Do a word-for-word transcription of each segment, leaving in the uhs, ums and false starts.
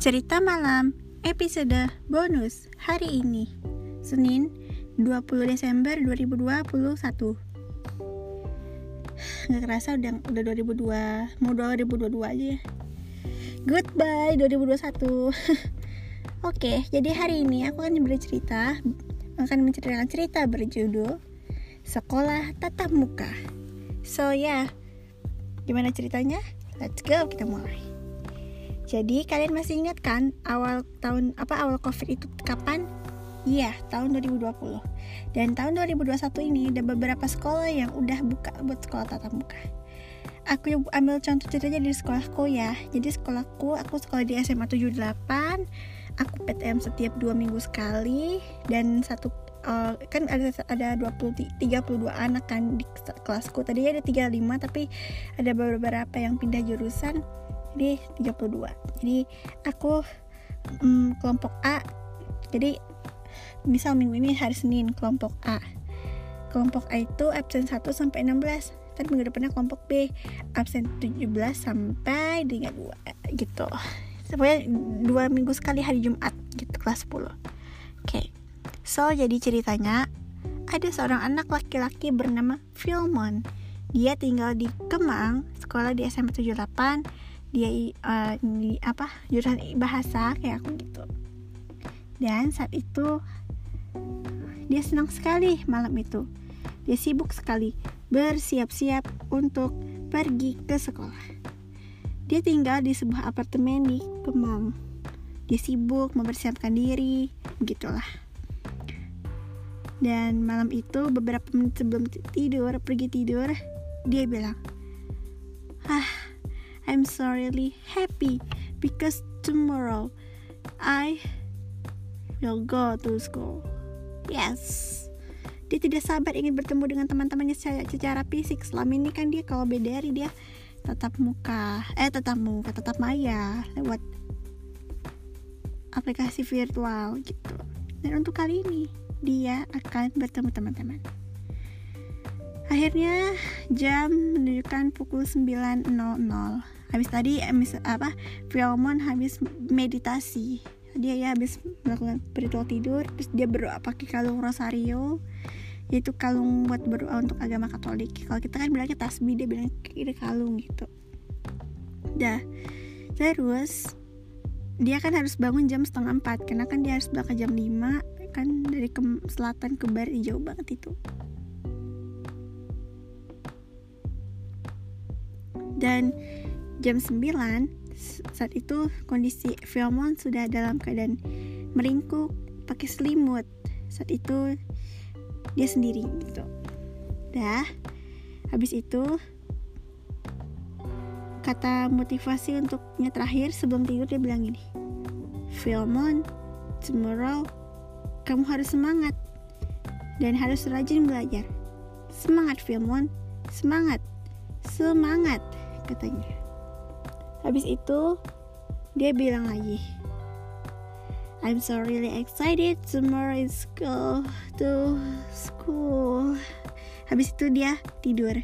Cerita Malam, episode bonus hari ini, Senin dua puluh Desember dua ribu dua puluh satu. Gak kerasa udah, udah dua ribu dua, mau dua ribu dua puluh dua aja ya. Goodbye dua ribu dua puluh satu. Oke, okay, jadi hari ini aku akan bercerita, akan menceritakan cerita berjudul Sekolah Tatap Muka. So ya, yeah. Gimana ceritanya? Let's go, kita mulai. Jadi kalian masih ingat kan awal tahun apa awal Covid itu kapan? Iya, tahun dua ribu dua puluh. Dan tahun dua ribu dua puluh satu ini ada beberapa sekolah yang udah buka buat sekolah tatap muka. Aku ambil contoh ceritanya di sekolahku ya. Jadi sekolahku, aku sekolah di S M A tujuh puluh delapan. Aku P T M setiap dua minggu sekali dan satu uh, kan ada ada dua puluh, tiga puluh dua anak kan di kelasku. Tadinya ada tiga puluh lima tapi ada beberapa yang pindah jurusan. Jadi tiga puluh dua. Jadi aku mm, kelompok A. Jadi misal minggu ini hari Senin kelompok A. Kelompok A itu absen satu sampai enam belas. Kan minggu depannya kelompok B absen tujuh belas sampai tiga puluh dua gitu. Sebenarnya dua minggu sekali hari Jumat gitu kelas sepuluh. Oke. Okay. So jadi ceritanya ada seorang anak laki-laki bernama Filmon. Dia tinggal di Kemang, sekolah di S M A tujuh puluh delapan. Dia uh, di apa jurusan bahasa kayak aku gitu. Dan saat itu dia senang sekali malam itu. Dia sibuk sekali bersiap-siap untuk pergi ke sekolah. Dia tinggal di sebuah apartemen di Kemang. Dia sibuk mempersiapkan diri, begitulah. Dan malam itu beberapa menit sebelum tidur, pergi tidur, dia bilang, "Ah, I'm so really happy because tomorrow I will go to school." Yes. Dia tidak sabar ingin bertemu dengan teman-temannya secara, secara fisik. Selama ini kan dia kalau beda hari dia tatap muka, eh tatap muka, tatap maya lewat aplikasi virtual gitu. Dan untuk kali ini dia akan bertemu teman-teman. Akhirnya jam menunjukkan pukul sembilan nol nol. Habis tadi habis apa? Filmon habis meditasi. Dia ya habis melakukan ritual tidur, terus dia berdoa pakai kalung rosario, yaitu kalung buat berdoa untuk agama Katolik. Kalau kita kan bilangnya tasbih, dia bilang ini kalung gitu. Dah. Terus dia kan harus bangun jam setengah empat, karena kan dia harus berangkat jam lima, kan dari ke selatan ke barat jauh banget itu. Dan jam sembilan saat itu kondisi Filmon sudah dalam keadaan meringkuk pakai selimut. Saat itu dia sendiri gitu. Dah, habis itu kata motivasi untuknya terakhir sebelum tidur dia bilang gini, "Filmon, tomorrow kamu harus semangat dan harus rajin belajar. Semangat Filmon, semangat, semangat," katanya. Habis itu dia bilang lagi, "I'm so really excited tomorrow is go to school." Habis itu dia tidur.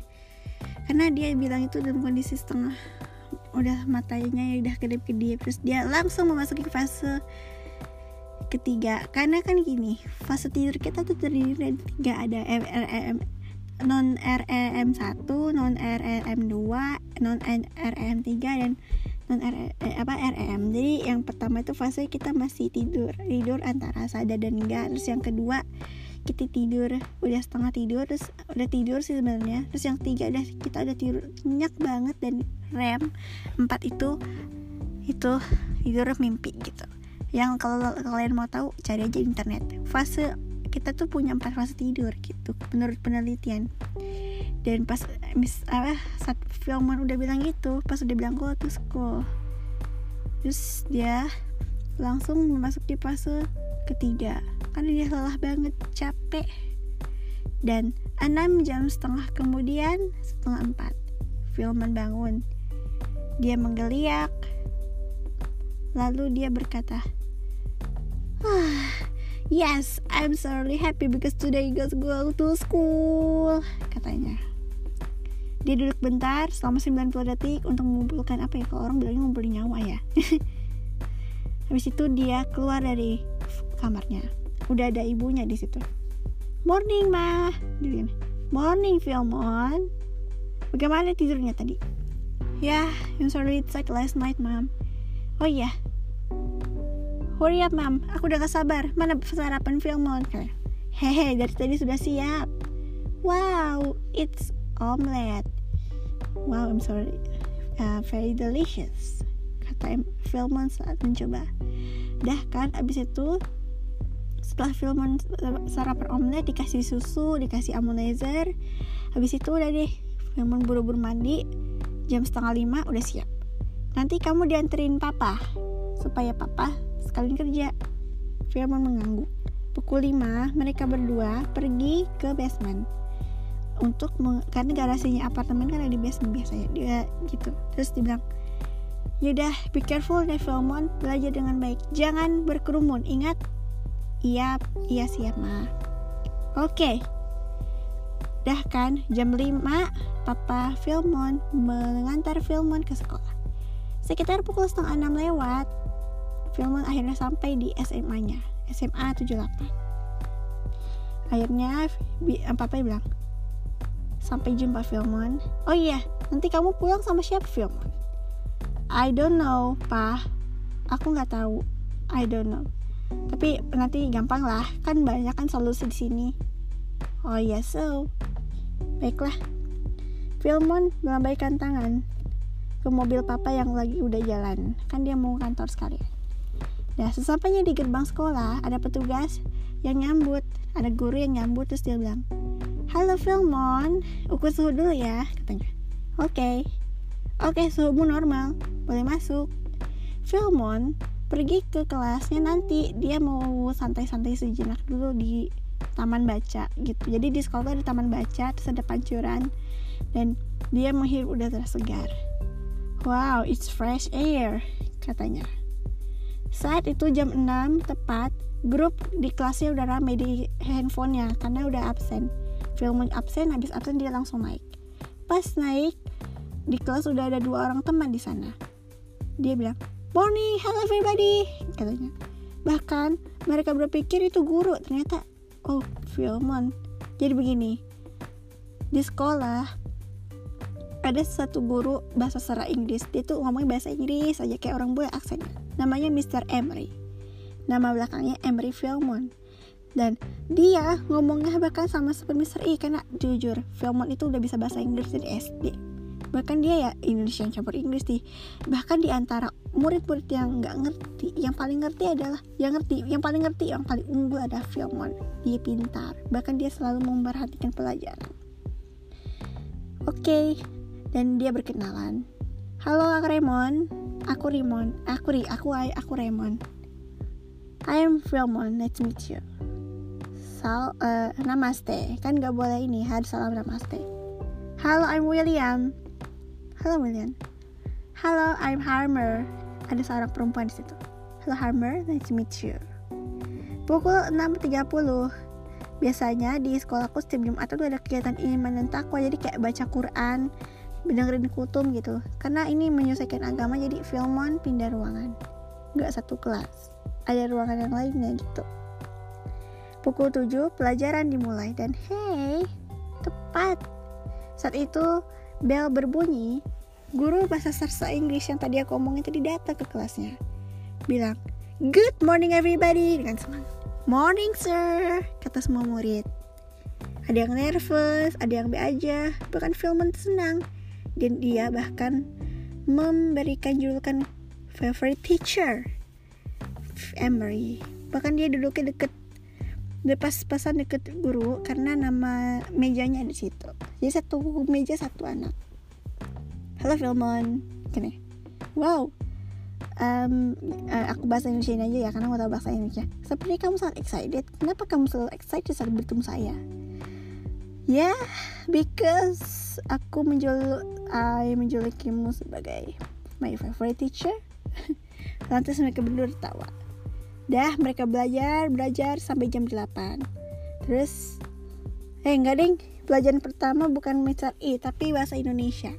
Karena dia bilang itu dalam kondisi setengah udah matanya udah kedip-kedip, terus dia langsung memasuki fase ketiga. Karena kan gini, fase tidur kita tuh terdiri dari tiga, ada M R M, non R E M satu, non R E M dua, non R E M tiga, dan non R E M, apa R E M. Jadi yang pertama itu fase kita masih tidur, tidur antara sadar dan enggak. Terus yang kedua kita tidur udah setengah tidur, terus udah tidur sih sebenarnya. Terus yang tiga udah kita udah tidur nyenyak banget, dan R E M empat itu itu tidur mimpi gitu. Yang kalau kalian mau tahu cari aja di internet. Fase kita tuh punya empat fase tidur gitu menurut penelitian. Dan pas mis apa saat Filmon udah bilang gitu, pas udah bilang go to school, terus dia langsung memasuki fase ketiga karena dia lelah banget, capek. Dan enam jam setengah kemudian, setengah empat, Filmon bangun. Dia menggeliat, lalu dia berkata, "Ah, yes, I'm so really happy because today goes go to school," katanya. Dia duduk bentar selama sembilan puluh detik untuk mengumpulkan apa ya, kalau orang bilangnya ngumpulin nyawa ya. Habis itu dia keluar dari kamarnya. Udah ada ibunya di situ. "Morning, Ma." Dia, "Morning, Filmon. Bagaimana tidurnya tadi?" "Yeah, I'm sorry it's like last night, Mom." "Oh iya. Yeah. Hurry up, Mom. Aku udah gak sabar. Mana sarapan Filmon?" "Hehe, dari tadi sudah siap." "Wow, it's omelette." "Wow, I'm sorry. Uh, very delicious," kata Filmon saat mencoba. Dah kan, abis itu setelah Filmon sarapan omelet, dikasih susu, dikasih ammonizer. Habis itu udah deh, Filmon buru-buru mandi. Jam setengah lima udah siap. "Nanti kamu dianterin papa supaya papa sekalian kerja." Filmon mengangguk. Pukul lima mereka berdua pergi ke basement untuk meng- karena garasinya apartemen kan ada di basement biasanya dia gitu. Terus dibilang, "Yaudah, be careful deh Filmon, belajar dengan baik, jangan berkerumun, ingat." Iya, iya siap, Ma." "Oke." Okay. Dah kan, jam lima papa Filmon mengantar Filmon ke sekolah. Sekitar pukul setengah enam lewat, Filmon akhirnya sampai di S M A-nya, S M A tujuh puluh delapan. Akhirnya papa bilang, "Sampai jumpa Filmon." "Oh iya, nanti kamu pulang sama siapa Filmon?" "I don't know, Pa. Aku nggak tahu. I don't know. Tapi nanti gampang lah, kan banyak kan solusi di sini." "Oh ya, yeah, so baiklah." Filmon melambaikan tangan ke mobil papa yang lagi udah jalan, kan dia mau kantor sekalian. Nah, sesampainya di gerbang sekolah ada petugas yang nyambut, ada guru yang nyambut. Terus dia bilang, "Halo Filmon, ukur suhu dulu ya," katanya. Oke, okay. oke okay, suhumu normal, boleh masuk." Filmon pergi ke kelasnya, nanti dia mau santai-santai sejenak dulu di taman baca gitu. Jadi di sekolah ada taman baca, terus ada pancuran, dan dia menghirup udara segar. "Wow, it's fresh air," katanya. Saat itu jam enam tepat, grup di kelasnya udah ramai di handphonenya karena udah absen. Filmon absen, habis absen dia langsung naik. Pas naik di kelas udah ada dua orang teman di sana. Dia bilang, "Morning, hello everybody," katanya. Bahkan mereka berpikir itu guru, ternyata oh Filmon. Jadi begini, di sekolah ada satu guru bahasa sera Inggris. Dia tuh ngomongin bahasa Inggris aja kayak orang bule aksennya. Namanya mister Emery. Nama belakangnya Emery Filmon. Dan dia ngomongnya bahkan sama seperti mister I, karena jujur Filmon itu udah bisa bahasa Inggris dari S D. Bahkan dia ya Indonesia yang campur Inggris sih. Bahkan di antara murid-murid yang nggak ngerti, yang paling ngerti adalah yang ngerti, yang paling ngerti, yang paling unggul ada Filmon. Dia pintar, bahkan dia selalu memperhatikan pelajaran. Oke, okay. Dan dia berkenalan. "Halo aku Raymond, aku Raymond, aku Ri, aku I, aku Raymond. I am Filmon, nice to meet you. Sal, uh, namaste, kan nggak boleh ini, harus salam namaste. Halo, I'm William. Halo William. Halo, I'm Harmer." Ada seorang perempuan di situ. "Halo Harmer, nice to meet you." Pukul enam tiga puluh. Biasanya di sekolahku setiap Jumat itu ada kegiatan iman dan takwa, jadi kayak baca Quran, dengerin kutum gitu. Karena ini menyesuaikan agama, jadi Filmon pindah ruangan. Enggak satu kelas. Ada ruangan yang lainnya gitu. Pukul tujuh pelajaran dimulai dan hey, tepat. Saat itu bel berbunyi, guru bahasa sera Inggris yang tadi aku omongin tadi datang ke kelasnya. Bilang, "Good morning everybody," dengan semangat. "Morning sir," kata semua murid. Ada yang nervous, ada yang be aja, bahkan Filmon senang. Dan dia bahkan memberikan julukan favorite teacher, Emery. Bahkan dia duduknya deket, pas-pasan deket guru karena nama mejanya ada di situ. Jadi satu meja satu anak. "Halo Filmon," gini. "Wow, um, uh, aku bahasa Indonesia aja ya karena aku tahu bahasa Indonesia. Seperti kamu sangat excited. Kenapa kamu selalu excited saat bertemu saya?" "Ya, yeah, because aku menjul, I menjulukimu sebagai my favorite teacher." Lantas mereka berdua tertawa. Dah mereka belajar belajar sampai jam delapan. Terus, eh hey, enggak ding. Pelajaran pertama bukan mister I tapi bahasa Indonesia.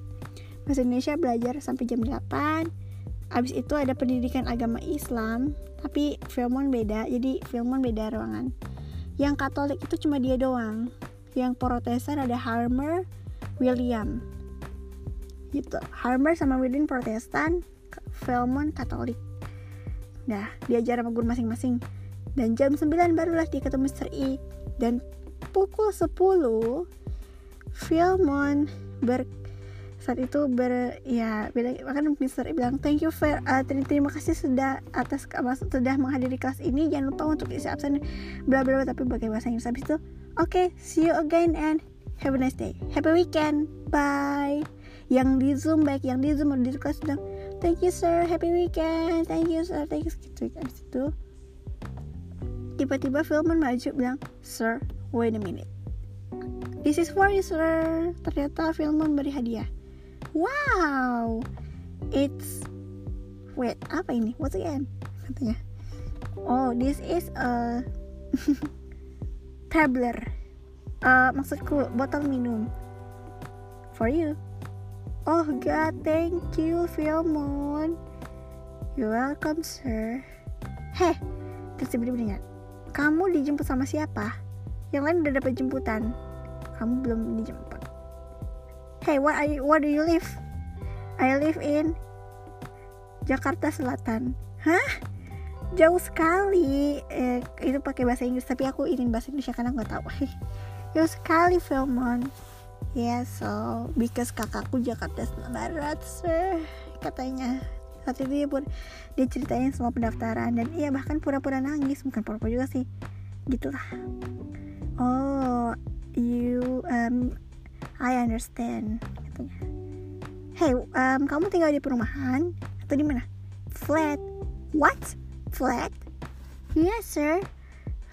Bahasa Indonesia belajar sampai jam delapan. Abis itu ada pendidikan agama Islam, tapi Filmon beda, jadi Filmon beda ruangan. Yang Katolik itu cuma dia doang. Yang Protestan ada Harmer, William. Gitu. Harmer sama William Protestan, Filmon Katolik. Nah, diajar sama guru masing-masing. Dan jam sembilan barulah dia ketemu Mister E. Dan pukul sepuluh Filmon ber saat itu ber ya bilang, kan Mister E bilang thank you fair uh, terima kasih sudah atas sudah menghadiri kelas ini, jangan lupa untuk isi absen bla bla bla, tapi pakai bahasa Inggris. Habis itu oke, okay, see you again and have a nice day, happy weekend, bye. Yang di Zoom, baik yang di Zoom atau di kelas, bilang thank you sir, happy weekend, thank you sir, thank you gitu. Habis itu tiba-tiba Filmon maju bilang sir wait a minute, this is for you sir. Ternyata Filmon beri hadiah. Wow, it's wait apa ini? What's again? Katanya. Oh, this is a tumbler. Uh, maksudku botol minum for you. Oh God, thank you, Filmon. You're welcome, sir. Heh, terus tiba-tiba ingat, kamu dijemput sama siapa? Yang lain udah dapat jemputan, kamu belum dijemput. Hey, what are you, where do you live? I live in Jakarta Selatan. Hah? Jauh sekali. Eh, itu pakai bahasa Inggris, tapi aku ingin bahasa Indonesia karena nggak tahu. Jauh sekali, Filmon. Yeah, so because kakakku Jakarta Barat, sir, katanya. Saat itu dia pun dia ceritain semua pendaftaran dan iya bahkan pura-pura nangis, bukan pura-pura juga sih. Gitulah. Oh, you um. I understand. Katanya. Hey, um, kamu tinggal di perumahan atau di mana? Flat. What? Flat? Yes, sir.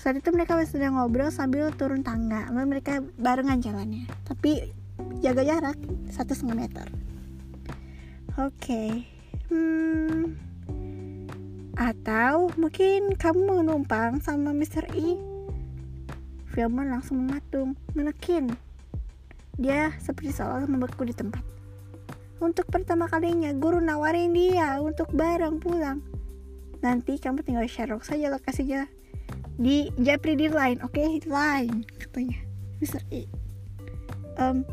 Saat itu mereka sedang ngobrol sambil turun tangga. Mereka barengan jalannya, tapi jaga jarak satu koma lima meter. Oke. Okay. Hmm. Atau mungkin kamu mau numpang sama Mister E? Filmon langsung mematung, menekin. Dia seperti seolah membeku di tempat. Untuk pertama kalinya guru nawarin dia untuk bareng pulang. Nanti kamu tinggal share saja lokasinya di Japri di Line, oke? Okay? Line katanya. Mister E. Um,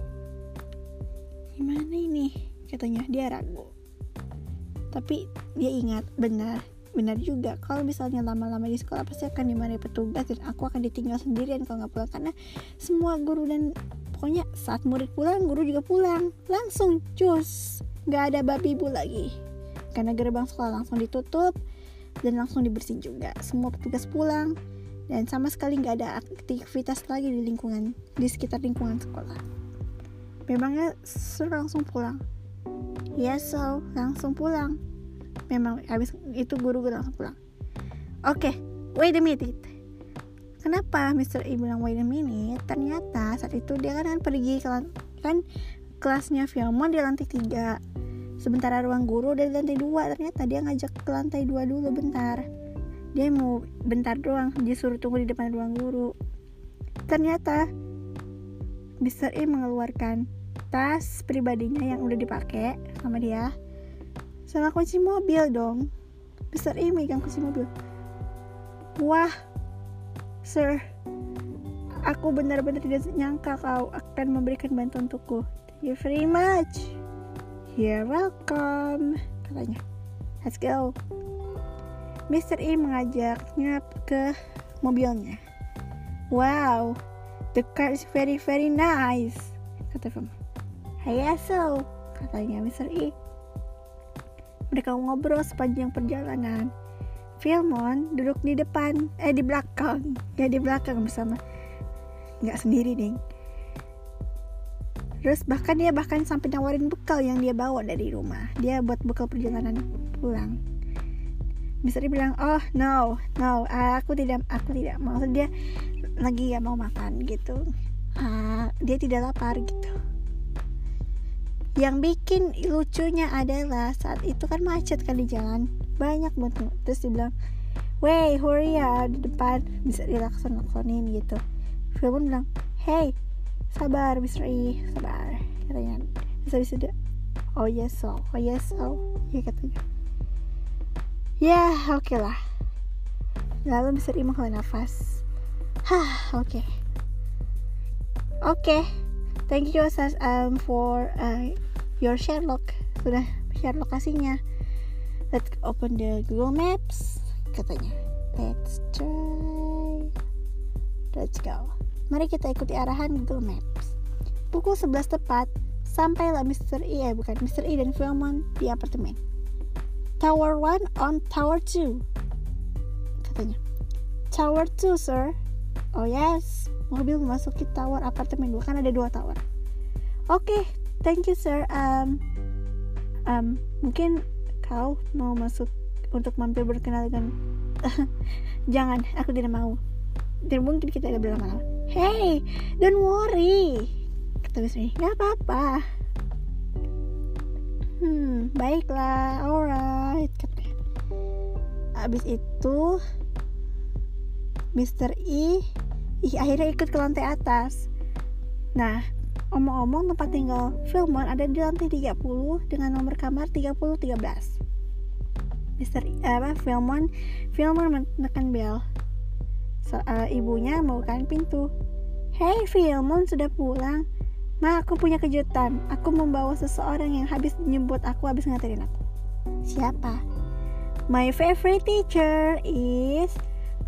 gimana ini? Katanya dia ragu. Tapi dia ingat benar, benar juga. Kalau misalnya lama-lama di sekolah pasti akan dimarahi petugas dan aku akan ditinggal sendirian kalau nggak pulang, karena semua guru dan pokoknya saat murid pulang, guru juga pulang. Langsung, cus. Gak ada babi bu lagi. Karena gerbang sekolah langsung ditutup dan langsung dibersihin juga. Semua petugas pulang dan sama sekali gak ada aktivitas lagi di lingkungan, di sekitar lingkungan sekolah. Memangnya suruh langsung pulang. Ya, yeah, so langsung pulang. Memang habis itu guru guru langsung pulang. Oke, okay, wait a minute. Kenapa Mister E bilang wait a minute? Ternyata saat itu dia kan, kan pergi kelan- kan kelasnya Filmon di lantai tiga. Sementara ruang guru dari lantai dua. Ternyata dia ngajak ke lantai dua dulu bentar. Dia mau bentar doang, disuruh tunggu di depan ruang guru. Ternyata Mister E mengeluarkan tas pribadinya yang udah dipakai sama dia. Sama kunci mobil dong. Mister E megang kunci mobil. Wah, sir, aku benar-benar tidak nyangka kau akan memberikan bantuan untukku. Thank you very much. You're welcome, katanya. Let's go. Mister E mengajaknya ke mobilnya. Wow, the car is very very nice, kata Filmon. Hiya so, katanya Mister E. Mereka ngobrol sepanjang perjalanan. Filmon duduk di depan, eh di belakang, ya di belakang bersama, nggak sendiri ding. Terus bahkan dia bahkan sampai nawarin bekal yang dia bawa dari rumah, dia buat bekal perjalanan pulang. Mister E bilang, oh no, no, aku tidak, aku tidak, maksud dia lagi nggak mau makan gitu, uh, dia tidak lapar gitu. Yang bikin lucunya adalah saat itu kan macet kan di jalan, banyak banget. Terus dia bilang, "Wey, hurry ya di depan, bisa dilakson-laksonin gitu." Filmon bilang, "Hey, sabar Mister E, sabar." Katanya. Terus habis itu, "Oh yes, so. Oh yes, so." Dia katanya. Ya, oke okay lah. Lalu Mister I menghela nafas. Hah, oke. Okay. Oke. Okay. Thank you Sas um, for uh, your Sherlock. Sudah share lokasinya. Let's open the Google Maps, katanya. Let's try. Let's go. Mari kita ikuti arahan Google Maps. Pukul sebelas tepat, sampailah Mister I, eh bukan Mister I dan Philemon di apartemen. Tower one on Tower two, katanya. Tower two, sir. Oh yes, mobil memasuki tower apartemen. Bukan ada dua tower. Oke, okay, thank you sir. Um, um, mungkin kau mau masuk untuk mampir berkenal dengan jangan, aku tidak mau. Tidak mungkin kita ada berlama-lama. Hey, don't worry, kata Mister I. Gak apa-apa. Hmm, baiklah, alright, katanya. Abis itu Mister I, I akhirnya ikut ke lantai atas. Nah, omong-omong tempat tinggal Philemon ada di lantai tiga puluh dengan nomor kamar tiga puluh tiga belas. Mister I, apa, Philemon, Philemon menekan bel. So, uh, ibunya membukakan pintu. Hey, Philemon sudah pulang. Ma, aku punya kejutan. Aku membawa seseorang yang habis nyebut aku habis ngatain aku. Siapa? My favorite teacher is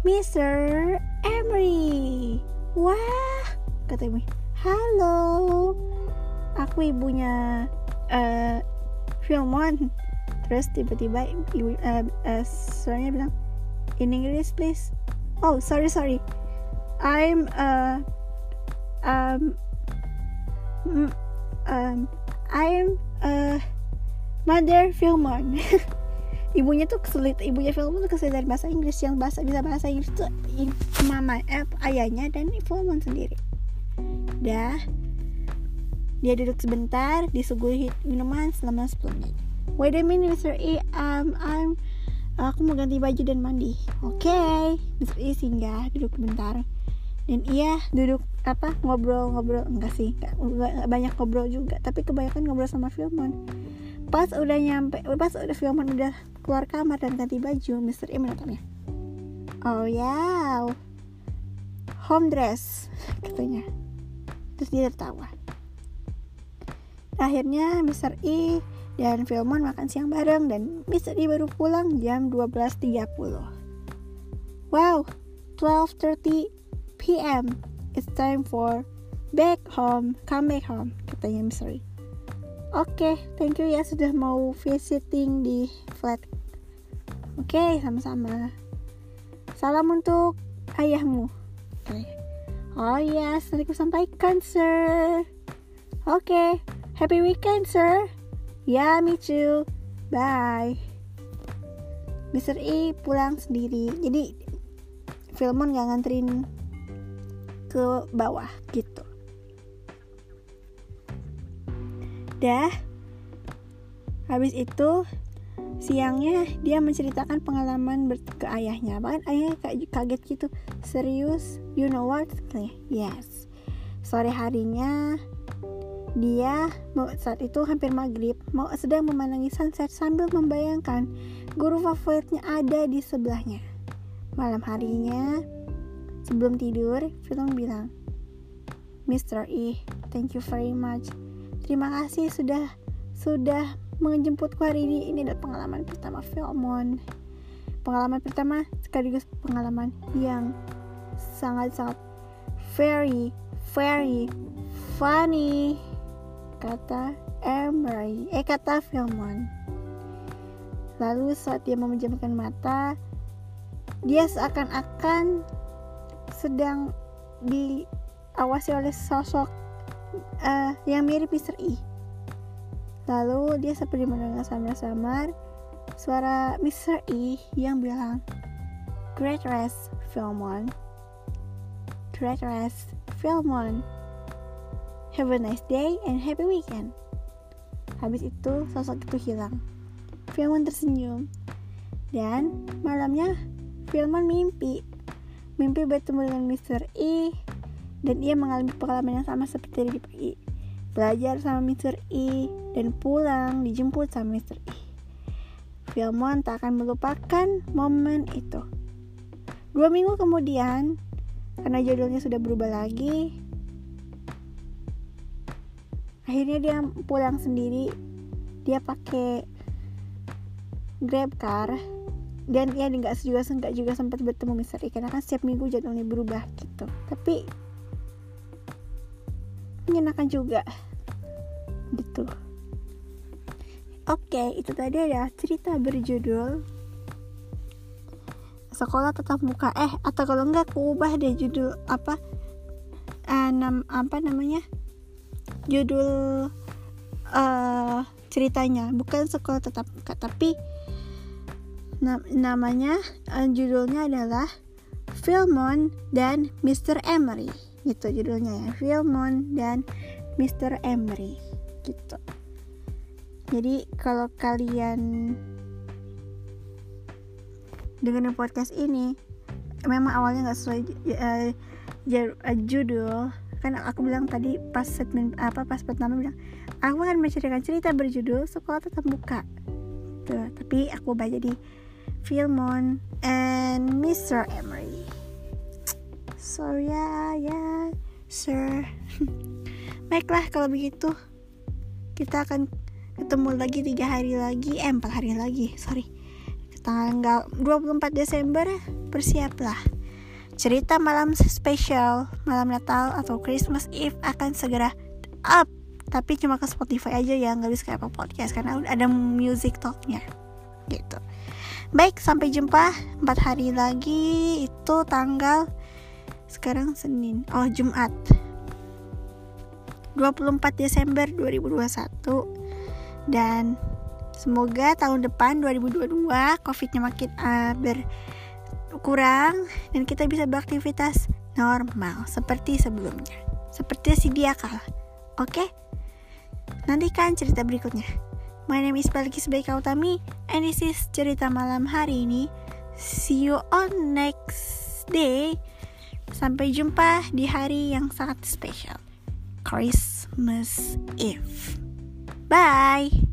Mister Emery. Wah, kata ibu. Halo, aku ibunya uh, Philemon. Terus tiba-tiba ibu, uh, uh, suaranya bilang, in English please. Oh, sorry, sorry. I'm uh um um I'm uh Mother Philemon. Ibunya tuh kesulit, ibunya Philemon tuh kesulitan bahasa Inggris, yang bahasa bisa bahasa Inggris tuh mama, eh, ayahnya dan Philemon sendiri. Dah. Dia duduk sebentar, disuguhi minuman selama sepuluh menit. Wait a minute, Mister E. Um, I'm Aku mau ganti baju dan mandi. Oke, okay. Mister I singgah, duduk bentar. Dan iya duduk apa ngobrol-ngobrol. Enggak sih, enggak, enggak banyak ngobrol juga. Tapi kebanyakan ngobrol sama Philemon. Pas udah nyampe, pas udah Philemon udah keluar kamar dan ganti baju, Mister I menatapnya. Oh ya, yeah. Home dress, katanya. Terus dia tertawa. Akhirnya Mister I dan Philemon makan siang bareng dan Mister I baru pulang jam dua belas tiga puluh. Wow, twelve thirty p.m. It's time for back home, come back home, katanya Mister I. Oke, okay, thank you ya sudah mau visiting di flat. Oke, okay, sama-sama. Salam untuk ayahmu. Okay. Oh iya, yes, nanti aku sampaikan, sir. Oke, okay. Happy weekend, sir. Ya, yeah, me too. Bye. Mister I pulang sendiri. Jadi Philemon gak nganterin ke bawah gitu. Dah. Habis itu siangnya dia menceritakan pengalaman ber- ke ayahnya. Bahkan ayahnya kaget gitu. Serius? You know what? Yes. Sore harinya dia saat itu hampir maghrib mau sedang memandangi sunset sambil membayangkan guru favoritnya ada di sebelahnya. Malam harinya sebelum tidur, Philemon bilang, Mister I, thank you very much. Terima kasih sudah sudah menjemputku hari ini. Ini adalah pengalaman pertama Philemon. Pengalaman pertama sekaligus pengalaman yang sangat-sangat very very funny. Kata Emery, eh kata Philemon. Lalu saat dia memejamkan mata, dia seakan-akan sedang diawasi oleh sosok uh, yang mirip Mister I. Lalu dia seperti mendengar samar-samar suara Mister I yang bilang, "Great rest, Philemon. Great rest, Philemon. Have a nice day and happy weekend." Habis itu sosok itu hilang. Philemon tersenyum. Dan malamnya Philemon mimpi. Mimpi bertemu dengan Mister I dan ia mengalami pengalaman yang sama seperti di pagi. Belajar sama Mister I dan pulang dijemput sama Mister I. Vilmon tak akan melupakan momen itu. Dua minggu kemudian, karena judulnya sudah berubah lagi, akhirnya dia pulang sendiri. Dia pakai Grab car, dan ya nggak juga nggak juga sempat bertemu Mister I karena kan setiap minggu jadwalnya berubah gitu. Tapi menyenangkan juga gitu. Oke, itu tadi adalah cerita berjudul Sekolah Tatap Muka. Eh atau kalau nggak aku ubah deh judul apa uh, nam apa namanya judul uh, ceritanya, bukan Sekolah Tatap Muka, tapi namanya uh, judulnya adalah Vilmon dan Mister Emery gitu judulnya ya, Vilmon dan Mister Emery gitu. Jadi kalau kalian dengerin podcast ini, memang awalnya nggak sesuai uh, judul, kan aku bilang tadi pas segmen apa pas pertama bilang aku akan menceritakan cerita berjudul Sekolah Tatap Muka. Tuh, tapi aku baca di Vilmon and Mister Emery. Sorry ya, ya, sir. Baiklah kalau begitu, kita akan ketemu lagi tiga hari lagi, eh empat hari lagi, sorry. Tanggal dua puluh empat Desember, bersiaplah. Cerita malam spesial, malam Natal atau Christmas Eve akan segera up. Tapi cuma ke Spotify aja ya, nggak bisa ke Apple Podcast karena ada music talknya gitu. Baik, sampai jumpa empat hari lagi. Itu tanggal sekarang Senin, oh Jumat dua puluh empat Desember dua ribu dua puluh satu. Dan semoga tahun depan dua ribu dua puluh dua Covid-nya makin uh, berkurang dan kita bisa beraktivitas normal seperti sebelumnya, seperti sedia kala. Oke? Okay? Nantikan cerita berikutnya. My name is Balkis Baika Utami, and this is cerita malam hari ini. See you on next day. Sampai jumpa di hari yang sangat spesial, Christmas Eve. Bye.